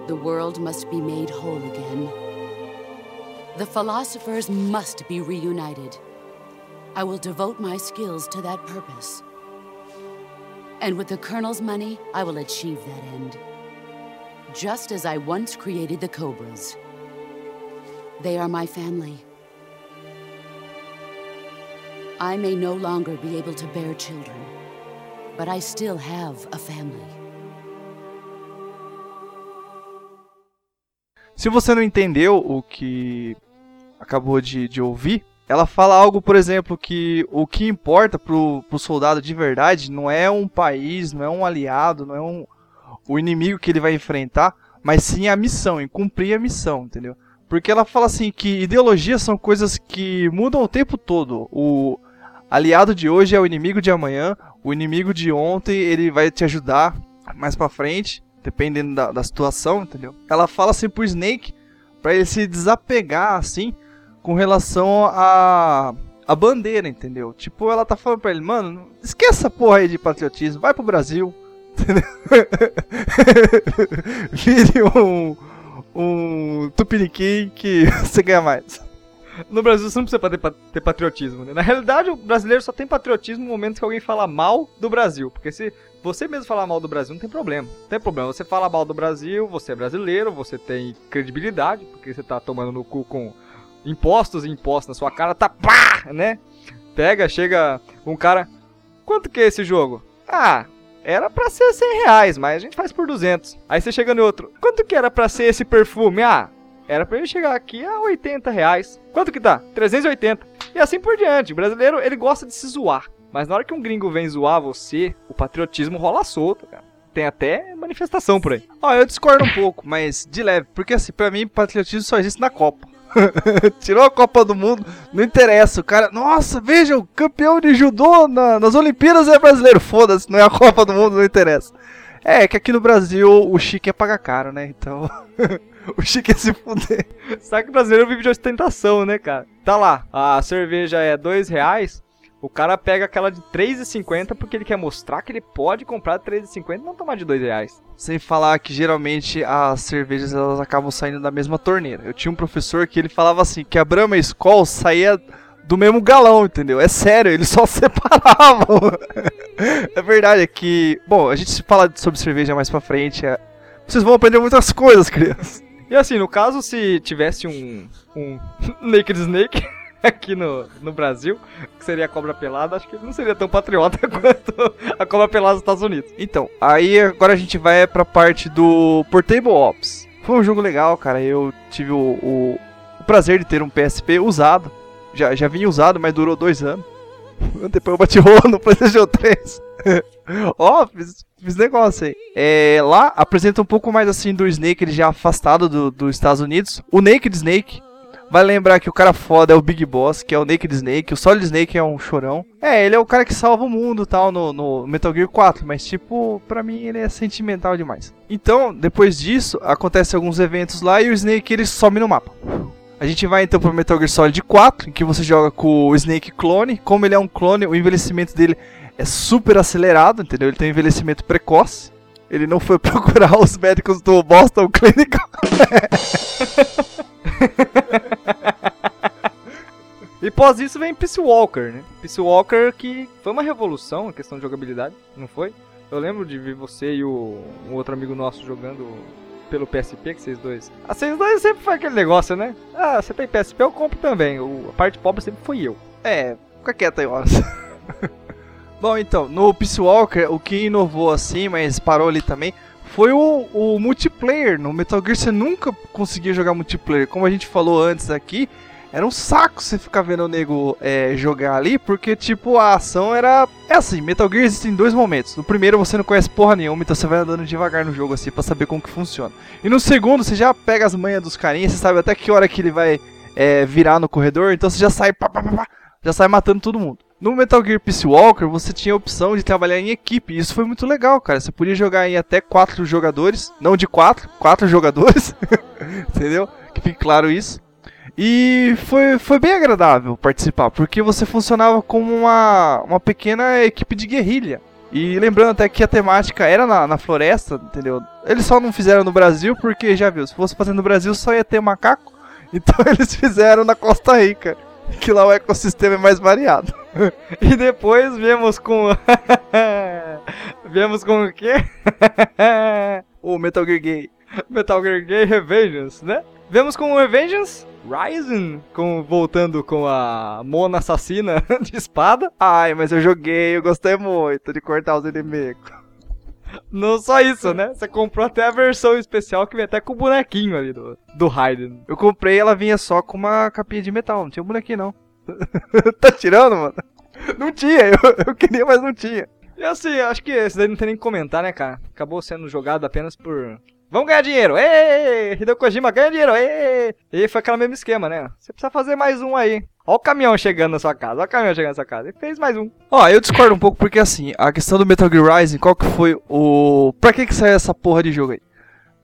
The world must be made whole again. The philosophers must be reunited. I will devote my skills to that purpose. And with the Colonel's money, I will achieve that end. Just as I once created the Cobras. They are my family. I may no longer be able to bear children, but I still have a family. Se você não entendeu o que acabou de ouvir, ela fala algo, por exemplo, que o que importa pro soldado de verdade não é um país, não é um aliado, não é o inimigo que ele vai enfrentar, mas sim a missão, em cumprir a missão, entendeu? Porque ela fala assim que ideologias são coisas que mudam o tempo todo. O aliado de hoje é o inimigo de amanhã, o inimigo de ontem ele vai te ajudar mais pra frente, dependendo da situação, entendeu? Ela fala assim pro Snake, pra ele se desapegar, assim, com relação à bandeira, entendeu? Tipo, ela tá falando pra ele, mano, esquece essa porra aí de patriotismo, vai pro Brasil, entendeu? Vire um tupiniquim que você ganha mais. No Brasil você não precisa ter patriotismo, né? Na realidade, o brasileiro só tem patriotismo no momento que alguém fala mal do Brasil. Porque se você mesmo falar mal do Brasil, não tem problema. Não tem problema. Você fala mal do Brasil, você é brasileiro, você tem credibilidade, porque você tá tomando no cu com impostos e impostos na sua cara, tá pá, né? Pega, chega um cara... Quanto que é esse jogo? Ah... Era pra ser R$100, mas a gente faz por 200. Aí você chega no outro. Quanto que era pra ser esse perfume? Ah, era pra ele chegar aqui a R$80. Quanto que tá? 380. E assim por diante. O brasileiro, ele gosta de se zoar. Mas na hora que um gringo vem zoar você, o patriotismo rola solto, cara. Tem até manifestação por aí. Ó, eu discordo um pouco, mas de leve. Porque assim, pra mim, patriotismo só existe na Copa. Tirou a Copa do Mundo, não interessa, o cara, nossa, veja, o campeão de judô nas Olimpíadas é brasileiro, foda-se, não é a Copa do Mundo, não interessa. É que aqui no Brasil o chique é pagar caro, né, então o chique é se fuder. Sabe que o brasileiro vive de ostentação, né, cara? Tá lá, a cerveja é R$2, o cara pega aquela de R$3,50 porque ele quer mostrar que ele pode comprar de R$3,50 e não tomar de R$2. Sem falar que geralmente as cervejas elas acabam saindo da mesma torneira. Eu tinha um professor que ele falava assim, que a Brahma e a Skol saía do mesmo galão, entendeu? É sério, eles só separavam. É verdade, é que... Bom, a gente fala sobre cerveja mais pra frente. Vocês vão aprender muitas coisas, crianças. E assim, no caso, se tivesse um Naked Snake... aqui no Brasil, que seria a cobra pelada, acho que ele não seria tão patriota quanto a cobra pelada dos Estados Unidos. Então, aí agora a gente vai pra parte do Portable Ops. Foi um jogo legal, cara, eu tive o prazer de ter um PSP usado, já vinha usado, mas durou 2 anos. Depois eu bati rolo no PlayStation 3. Ó, fiz negócio aí. É, lá apresenta um pouco mais assim do Snake, ele já afastado dos Estados Unidos. O Naked Snake. Vai lembrar que o cara foda é o Big Boss, que é o Naked Snake, o Solid Snake é um chorão. É, ele é o cara que salva o mundo e tal no Metal Gear 4, mas tipo, pra mim ele é sentimental demais. Então, depois disso, acontecem alguns eventos lá e o Snake ele some no mapa. A gente vai então pro Metal Gear Solid 4, em que você joga com o Snake clone. Como ele é um clone, o envelhecimento dele é super acelerado, entendeu? Ele tem um envelhecimento precoce. Ele não foi procurar os médicos do Boston Clinic. E após isso vem Peace Walker, né? Peace Walker que foi uma revolução em questão de jogabilidade, não foi? Eu lembro de ver você e um outro amigo nosso jogando pelo PSP, que vocês dois... Ah, vocês dois sempre foi aquele negócio, né? Ah, você tem PSP, eu compro também. A parte pobre sempre fui eu. É, fica quieto aí, Horus. Bom, então, no Peace Walker, o que inovou assim, mas parou ali também... Foi o multiplayer. No Metal Gear você nunca conseguia jogar multiplayer. Como a gente falou antes aqui, era um saco você ficar vendo o nego jogar ali, porque tipo, a ação era... É assim, Metal Gear existe em 2 momentos. No primeiro você não conhece porra nenhuma, então você vai andando devagar no jogo assim, pra saber como que funciona. E no segundo você já pega as manhas dos carinhas, você sabe até que hora que ele vai virar no corredor, então você já sai pá, já sai matando todo mundo. No Metal Gear Peace Walker, você tinha a opção de trabalhar em equipe, e isso foi muito legal, cara. Você podia jogar em até 4 jogadores, não de 4 jogadores, entendeu? Que fique claro isso. E foi bem agradável participar, porque você funcionava como uma pequena equipe de guerrilha. E lembrando até que a temática era na floresta, entendeu? Eles só não fizeram no Brasil, porque, já viu, se fosse fazendo no Brasil só ia ter macaco, então eles fizeram na Costa Rica. Que lá o ecossistema é mais variado. E depois viemos com... viemos com o quê? O Metal Gear Gay. Metal Gear Gay Revengeance, né? Vemos com o Revengeance Rising, voltando com a Mona assassina de espada. Ai, mas eu joguei, eu gostei muito de cortar os inimigos. Não só isso, né? Você comprou até a versão especial que vem até com o bonequinho ali do Raiden. Eu comprei, ela vinha só com uma capinha de metal, não tinha um bonequinho não. Tá tirando, mano? Não tinha, eu queria, mas não tinha. E assim, acho que esse daí não tem nem que comentar, né, cara? Acabou sendo jogado apenas por... Vamos ganhar dinheiro! Ê! Hideo Kojima, ganha dinheiro! Ê! E foi aquele mesmo esquema, né? Você precisa fazer mais um aí. Ó o caminhão chegando na sua casa, ó o caminhão chegando na sua casa. E fez mais um. Ó, eu discordo um pouco porque, assim, a questão do Metal Gear Rising, qual que foi o... Pra que saiu essa porra de jogo aí?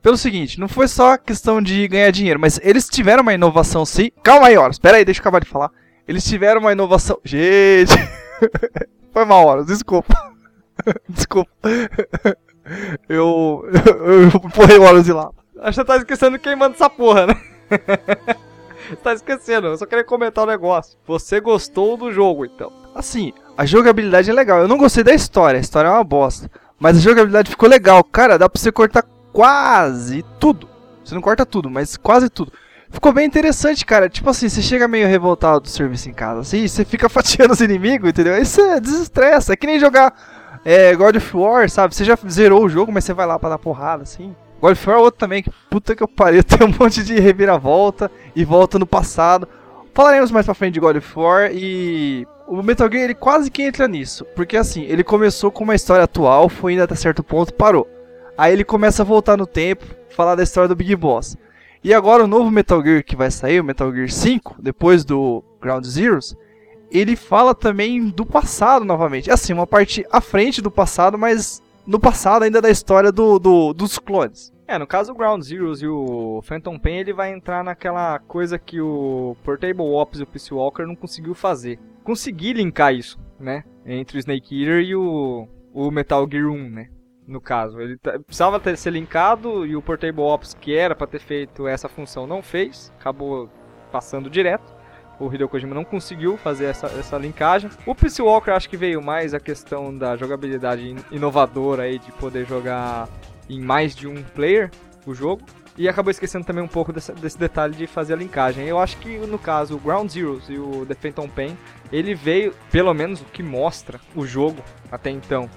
Pelo seguinte, não foi só questão de ganhar dinheiro, mas eles tiveram uma inovação sim... Calma aí, Horus, pera aí, deixa eu acabar de falar. Eles tiveram uma inovação... Gente! Foi mal, Horus, desculpa. Desculpa. Eu empurrei o Horus de lá. Acho que você tá esquecendo quem manda essa porra, né? Você tá esquecendo, eu só queria comentar um negócio. Você gostou do jogo, então? Assim, a jogabilidade é legal. Eu não gostei da história, a história é uma bosta. Mas a jogabilidade ficou legal. Cara, dá pra você cortar quase tudo. Você não corta tudo, mas quase tudo. Ficou bem interessante, cara. Tipo assim, você chega meio revoltado do serviço em casa, assim, você fica fatiando os inimigos, entendeu? Aí você desestressa, é que nem jogar... É, God of War, sabe? Você já zerou o jogo, mas você vai lá pra dar porrada, assim. God of War é outro também, que puta que eu parei. Tem um monte de reviravolta e volta no passado. Falaremos mais pra frente de God of War e... O Metal Gear, ele quase que entra nisso. Porque assim, ele começou com uma história atual, foi indo até certo ponto, parou. Aí ele começa a voltar no tempo, falar da história do Big Boss. E agora o novo Metal Gear que vai sair, o Metal Gear 5, depois do Ground Zeroes... Ele fala também do passado novamente. Assim, uma parte à frente do passado, mas no passado ainda da história dos clones. É, no caso o Ground Zeroes e o Phantom Pain, ele vai entrar naquela coisa que o Portable Ops e o Peace Walker não conseguiu fazer. Consegui linkar isso, né? Entre o Snake Eater e o Metal Gear 1, né? No caso, ele precisava ser linkado e o Portable Ops, que era pra ter feito essa função, não fez. Acabou passando direto. O Hideo Kojima não conseguiu fazer essa linkagem. O Peace Walker acho que veio mais a questão da jogabilidade inovadora aí, de poder jogar em mais de um player o jogo. E acabou esquecendo também um pouco desse detalhe de fazer a linkagem. Eu acho que no caso o Ground Zeroes e o The Phantom Pain, ele veio, pelo menos o que mostra o jogo até então.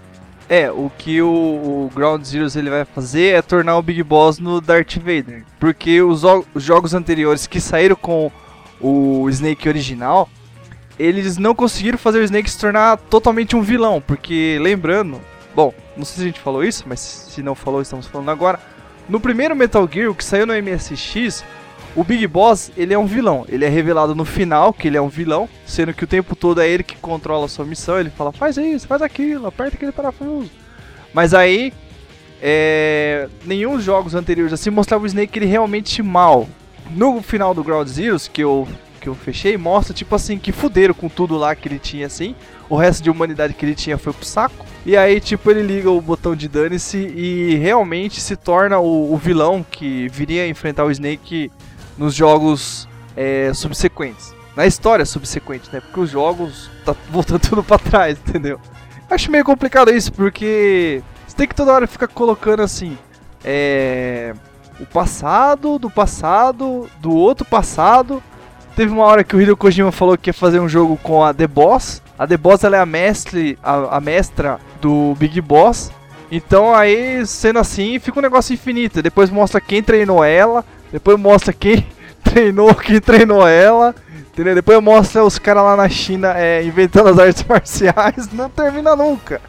É, o que o Ground Zeroes ele vai fazer é tornar o Big Boss no Darth Vader. Porque os jogos anteriores que saíram com... O Snake original, eles não conseguiram fazer o Snake se tornar totalmente um vilão, porque lembrando, bom, não sei se a gente falou isso, mas se não falou, estamos falando agora. No primeiro Metal Gear, o que saiu no MSX, o Big Boss, ele é um vilão. Ele é revelado no final que ele é um vilão, sendo que o tempo todo é ele que controla a sua missão. Ele fala, faz isso, faz aquilo, aperta aquele parafuso. Mas aí, nenhum dos jogos anteriores assim mostrava o Snake ele realmente mal. No final do Ground Zeroes, que eu fechei, mostra tipo assim, que fuderam com tudo lá que ele tinha assim. O resto de humanidade que ele tinha foi pro saco. E aí tipo, ele liga o botão de dane-se e realmente se torna o vilão que viria a enfrentar o Snake nos jogos subsequentes. Na história subsequente, né? Porque os jogos tá voltando tudo pra trás, entendeu? Acho meio complicado isso, porque você tem que toda hora ficar colocando assim, o passado, do passado, do outro passado. Teve uma hora que o Hideo Kojima falou que ia fazer um jogo com a The Boss. A The Boss ela é a mestra do Big Boss. Então aí, sendo assim, fica um negócio infinito. Depois mostra quem treinou ela. Depois mostra quem treinou ela. Entendeu? Depois mostra os caras lá na China inventando as artes marciais. Não termina nunca.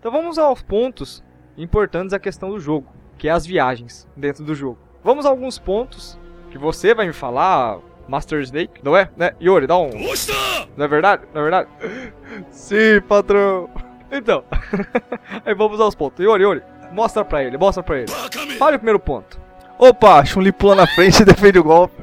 Então vamos aos pontos importantes da questão do jogo, que é as viagens dentro do jogo. Vamos a alguns pontos que você vai me falar, Master Snake, não é? Né? Yori, dá um... Não é verdade? Não é verdade? Sim, patrão. Então, aí vamos aos pontos. Yori, mostra pra ele. Fale o primeiro ponto. Opa, Chun-Li pula na frente e defende o golpe.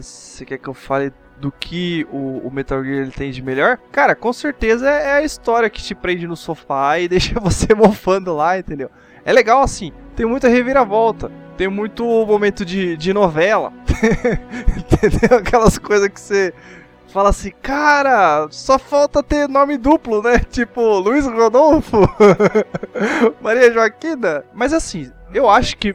Você quer que eu fale... do que o Metal Gear ele tem de melhor? Cara, com certeza é a história que te prende no sofá e deixa você mofando lá, entendeu? É legal assim, tem muita reviravolta, tem muito momento de novela, entendeu? Aquelas coisas que você fala assim, cara, só falta ter nome duplo, né? Tipo, Luiz Rodolfo, Maria Joaquina. Mas assim, eu acho que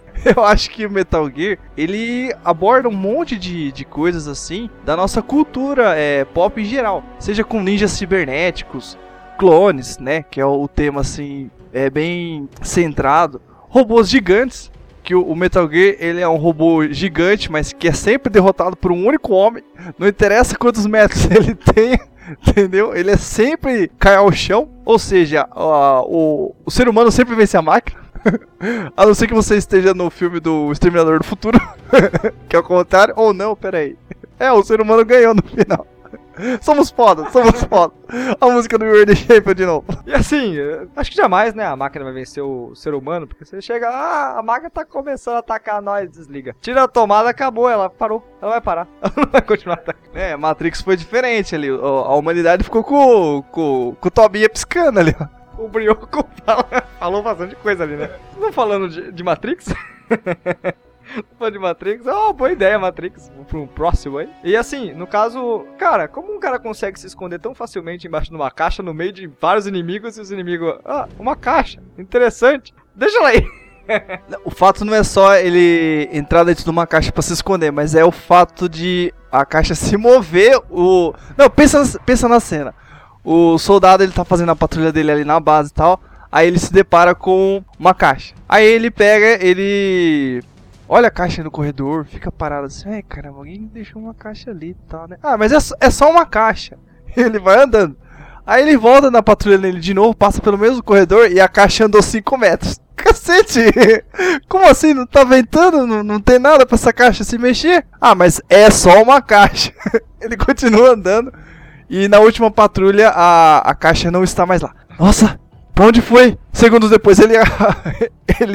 Metal Gear, ele aborda um monte de coisas assim da nossa cultura pop em geral. Seja com ninjas cibernéticos, clones, né? Que é o tema assim, bem centrado. Robôs gigantes, que o Metal Gear, ele é um robô gigante, mas que é sempre derrotado por um único homem. Não interessa quantos metros ele tem, entendeu? Ele é sempre cai ao chão, ou seja, o ser humano sempre vence a máquina. A não ser que você esteja no filme do Exterminador do Futuro, que é o contrário, ou não, peraí. O ser humano ganhou no final. Somos foda. A música do Weird Shape de novo. E assim, acho que jamais, né, a máquina vai vencer o ser humano, porque você chega, a máquina tá começando a atacar nós, desliga. Tira a tomada, acabou, ela parou, ela vai parar, ela não vai continuar atacando. Matrix foi diferente ali, a humanidade ficou com o Tobinha piscando ali, ó. O Brioco falou bastante coisa ali, né? Vocês estão falando de Matrix? Fã de Matrix, boa ideia, Matrix, para um próximo aí. E assim, no caso, cara, como um cara consegue se esconder tão facilmente embaixo de uma caixa, no meio de vários inimigos, e os inimigos, uma caixa, interessante, deixa ela aí. O fato não é só ele entrar dentro de uma caixa pra se esconder, mas é o fato de a caixa se mover, Não, pensa na cena, o soldado, ele tá fazendo a patrulha dele ali na base e tal, aí ele se depara com uma caixa, aí ele pega, olha a caixa no corredor, fica parado assim, caramba, alguém deixou uma caixa ali e tal, né? Mas é só uma caixa. Ele vai andando. Aí ele volta na patrulha nele de novo, passa pelo mesmo corredor e a caixa andou 5 metros. Cacete! Como assim? Não tá ventando? Não tem nada pra essa caixa se mexer? Mas é só uma caixa. Ele continua andando e na última patrulha a caixa não está mais lá. Nossa! Pra onde foi? Segundos depois ele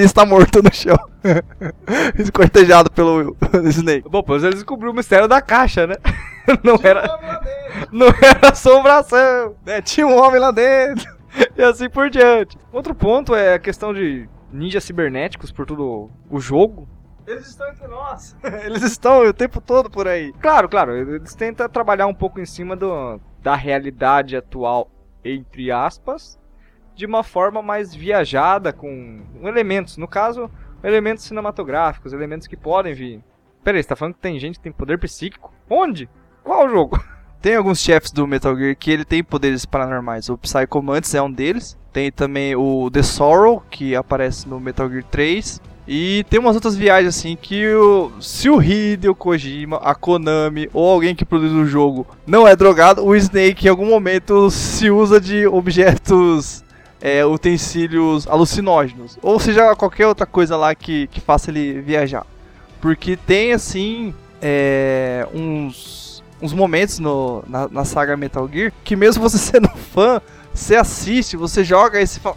está morto no chão. Escortejado pelo Snake. Bom, pois ele descobriu o mistério da caixa, né? Não era assombração, né? Tinha um homem lá dentro. E assim por diante. Outro ponto é a questão de ninjas cibernéticos por todo o jogo. Eles estão entre nós. Eles estão o tempo todo por aí. Claro. Eles tentam trabalhar um pouco em cima da realidade atual, entre aspas, de uma forma mais viajada, com elementos, no caso, elementos cinematográficos, elementos que podem vir. Peraí, você tá falando que tem gente que tem poder psíquico? Onde? Qual jogo? Tem alguns chefes do Metal Gear que ele tem poderes paranormais, o Psycho Mantis é um deles, tem também o The Sorrow, que aparece no Metal Gear 3, e tem umas outras viagens assim, que se o Hideo Kojima, a Konami, ou alguém que produz o jogo não é drogado, o Snake em algum momento se usa de objetos... utensílios alucinógenos, ou seja, qualquer outra coisa lá que faça ele viajar, porque tem assim uns momentos na saga Metal Gear que mesmo você sendo fã, você assiste, você joga e você fala,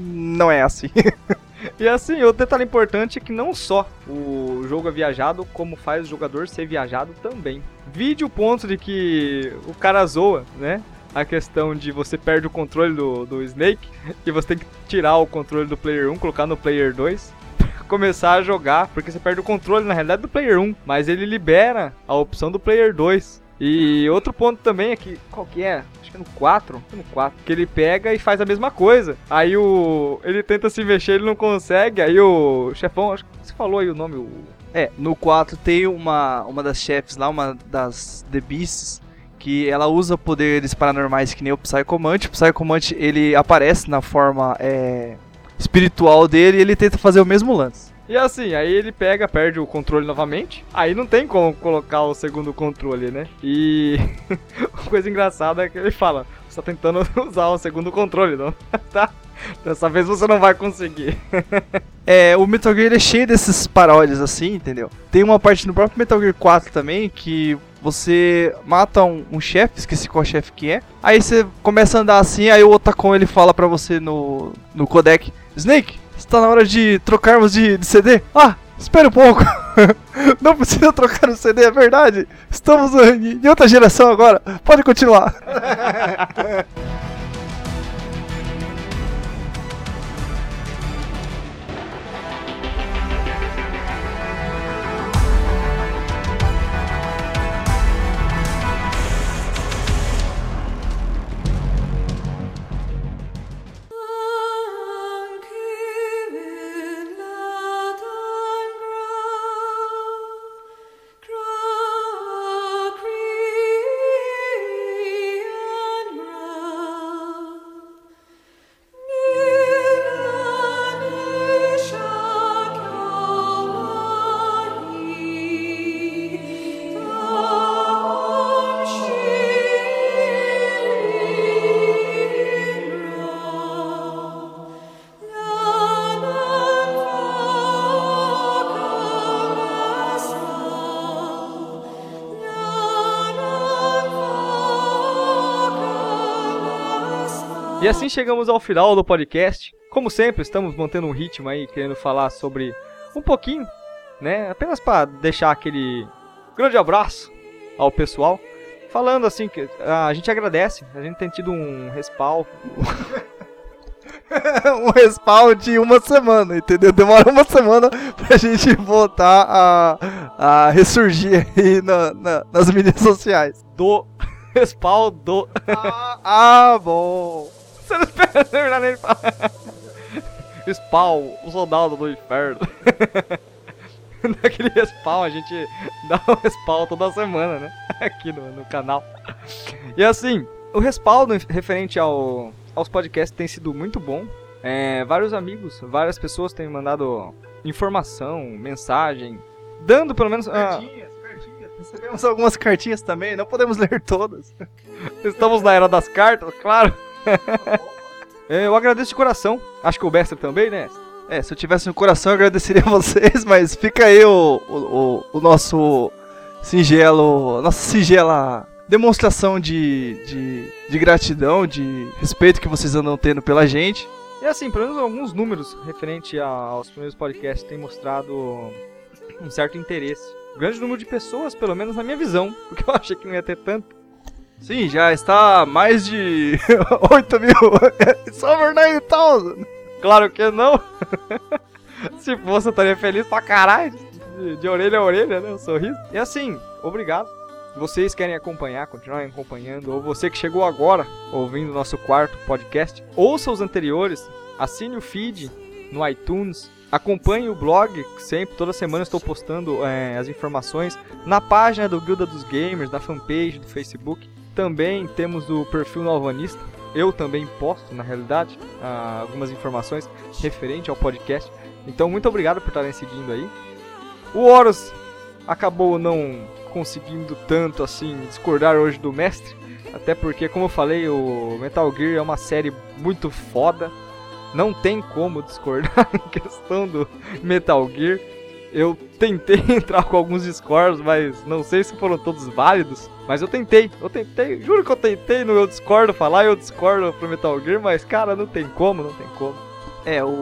não é assim. E assim, outro detalhe importante é que não só o jogo é viajado, como faz o jogador ser viajado também. Vide o ponto de que o cara zoa, né? A questão de você perde o controle do Snake e você tem que tirar o controle do Player 1, colocar no Player 2, começar a jogar, porque você perde o controle na realidade do Player 1, mas ele libera a opção do Player 2. E outro ponto também é que, qual que é? Acho que é no 4, que ele pega e faz a mesma coisa. Aí ele tenta se mexer, ele não consegue, aí o chefão, acho que você falou aí o nome, no 4 tem uma das chefes lá, uma das The Beasts, que ela usa poderes paranormais que nem o Psycho Mantis. O Psycho Mantis, ele aparece na forma espiritual dele e ele tenta fazer o mesmo lance. E assim, aí ele perde o controle novamente, aí não tem como colocar o segundo controle, né? E uma coisa engraçada é que ele fala, você tá tentando usar o segundo controle, não? Tá? Dessa vez você não vai conseguir. O Metal Gear é cheio desses paródias assim, entendeu? Tem uma parte no próprio Metal Gear 4 também que... Você mata um chefe, esqueci qual chefe que é. Aí você começa a andar assim, aí o Otacon ele fala pra você no codec, Snake, está na hora de trocarmos de CD? Espera um pouco. Não precisa trocar o CD, é verdade. Estamos em outra geração agora. Pode continuar. assim chegamos ao final do podcast. Como sempre, estamos mantendo um ritmo aí, querendo falar sobre um pouquinho, né? Apenas para deixar aquele grande abraço ao pessoal. Falando assim, que a gente agradece, a gente tem tido um respaldo. Um respawn de uma semana, entendeu? Demora uma semana pra gente voltar a ressurgir aí nas mídias sociais. Do respawn do... Bom. Você não espera terminar nem falar. Spawn, o soldado do inferno. Naquele respawn, a gente dá um respawn toda semana, né? Aqui no canal. E assim, o respaldo referente aos podcasts tem sido muito bom. Vários amigos, várias pessoas têm mandado informação, mensagem, dando pelo menos... Cartinhas. Recebemos algumas cartinhas também, não podemos ler todas. Estamos na era das cartas, claro. Eu agradeço de coração. Acho que o Bester também, né? Se eu tivesse no coração eu agradeceria a vocês, mas fica aí o nosso singelo... Nossa singela... demonstração de gratidão, de respeito que vocês andam tendo pela gente. E assim, pelo menos alguns números referente aos primeiros podcasts têm mostrado um certo interesse. Um grande número de pessoas, pelo menos na minha visão, porque eu achei que não ia ter tanto. Sim, já está mais de 8.000. It's over 9.000. Claro que não. Se fosse, eu estaria feliz pra caralho. De orelha a orelha, né? Um sorriso. E assim, obrigado. Vocês querem acompanhar, continuarem acompanhando, ou você que chegou agora ouvindo o nosso quarto podcast, ouça os anteriores, assine o feed no iTunes, acompanhe o blog, que sempre, toda semana estou postando as informações, na página do Guilda dos Gamers, na fanpage do Facebook, também temos o perfil no Alvanista, eu também posto, na realidade, algumas informações referente ao podcast, então muito obrigado por estarem seguindo aí. O Horus acabou não... conseguindo tanto assim discordar hoje do mestre, até porque, como eu falei, o Metal Gear é uma série muito foda, não tem como discordar em questão do Metal Gear. Eu tentei entrar com alguns discordos, mas não sei se foram todos válidos, mas eu tentei, juro que eu tentei no meu discordo falar, eu discordo pro Metal Gear, mas cara, não tem como.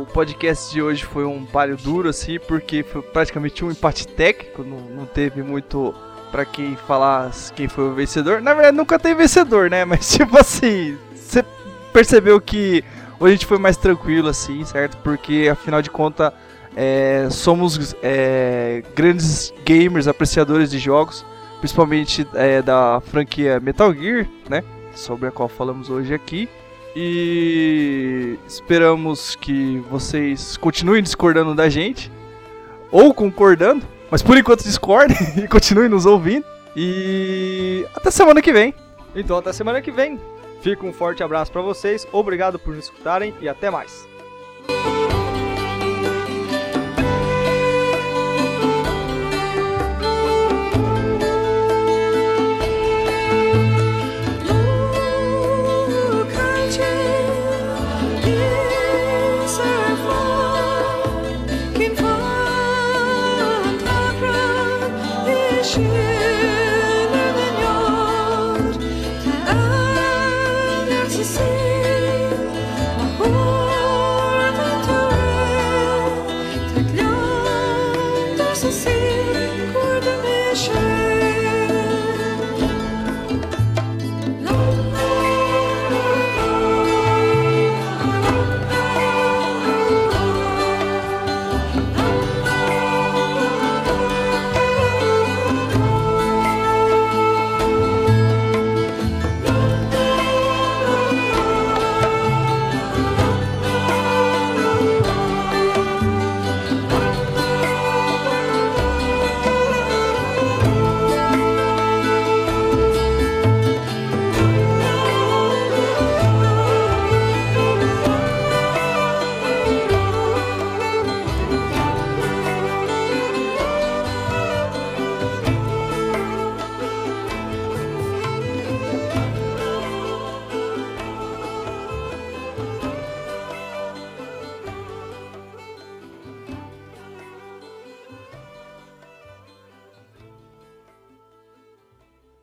O podcast de hoje foi um páreo duro assim, porque foi praticamente um empate técnico, não teve muito pra quem falar quem foi o vencedor. Na verdade, nunca tem vencedor, né? Mas, tipo assim, você percebeu que hoje a gente foi mais tranquilo, assim, certo? Porque, afinal de contas, somos grandes gamers, apreciadores de jogos, principalmente da franquia Metal Gear, né? Sobre a qual falamos hoje aqui. E esperamos que vocês continuem discordando da gente, ou concordando, mas por enquanto discordem e continuem nos ouvindo. E até semana que vem. Então até semana que vem. Fica um forte abraço pra vocês, obrigado por nos escutarem e até mais.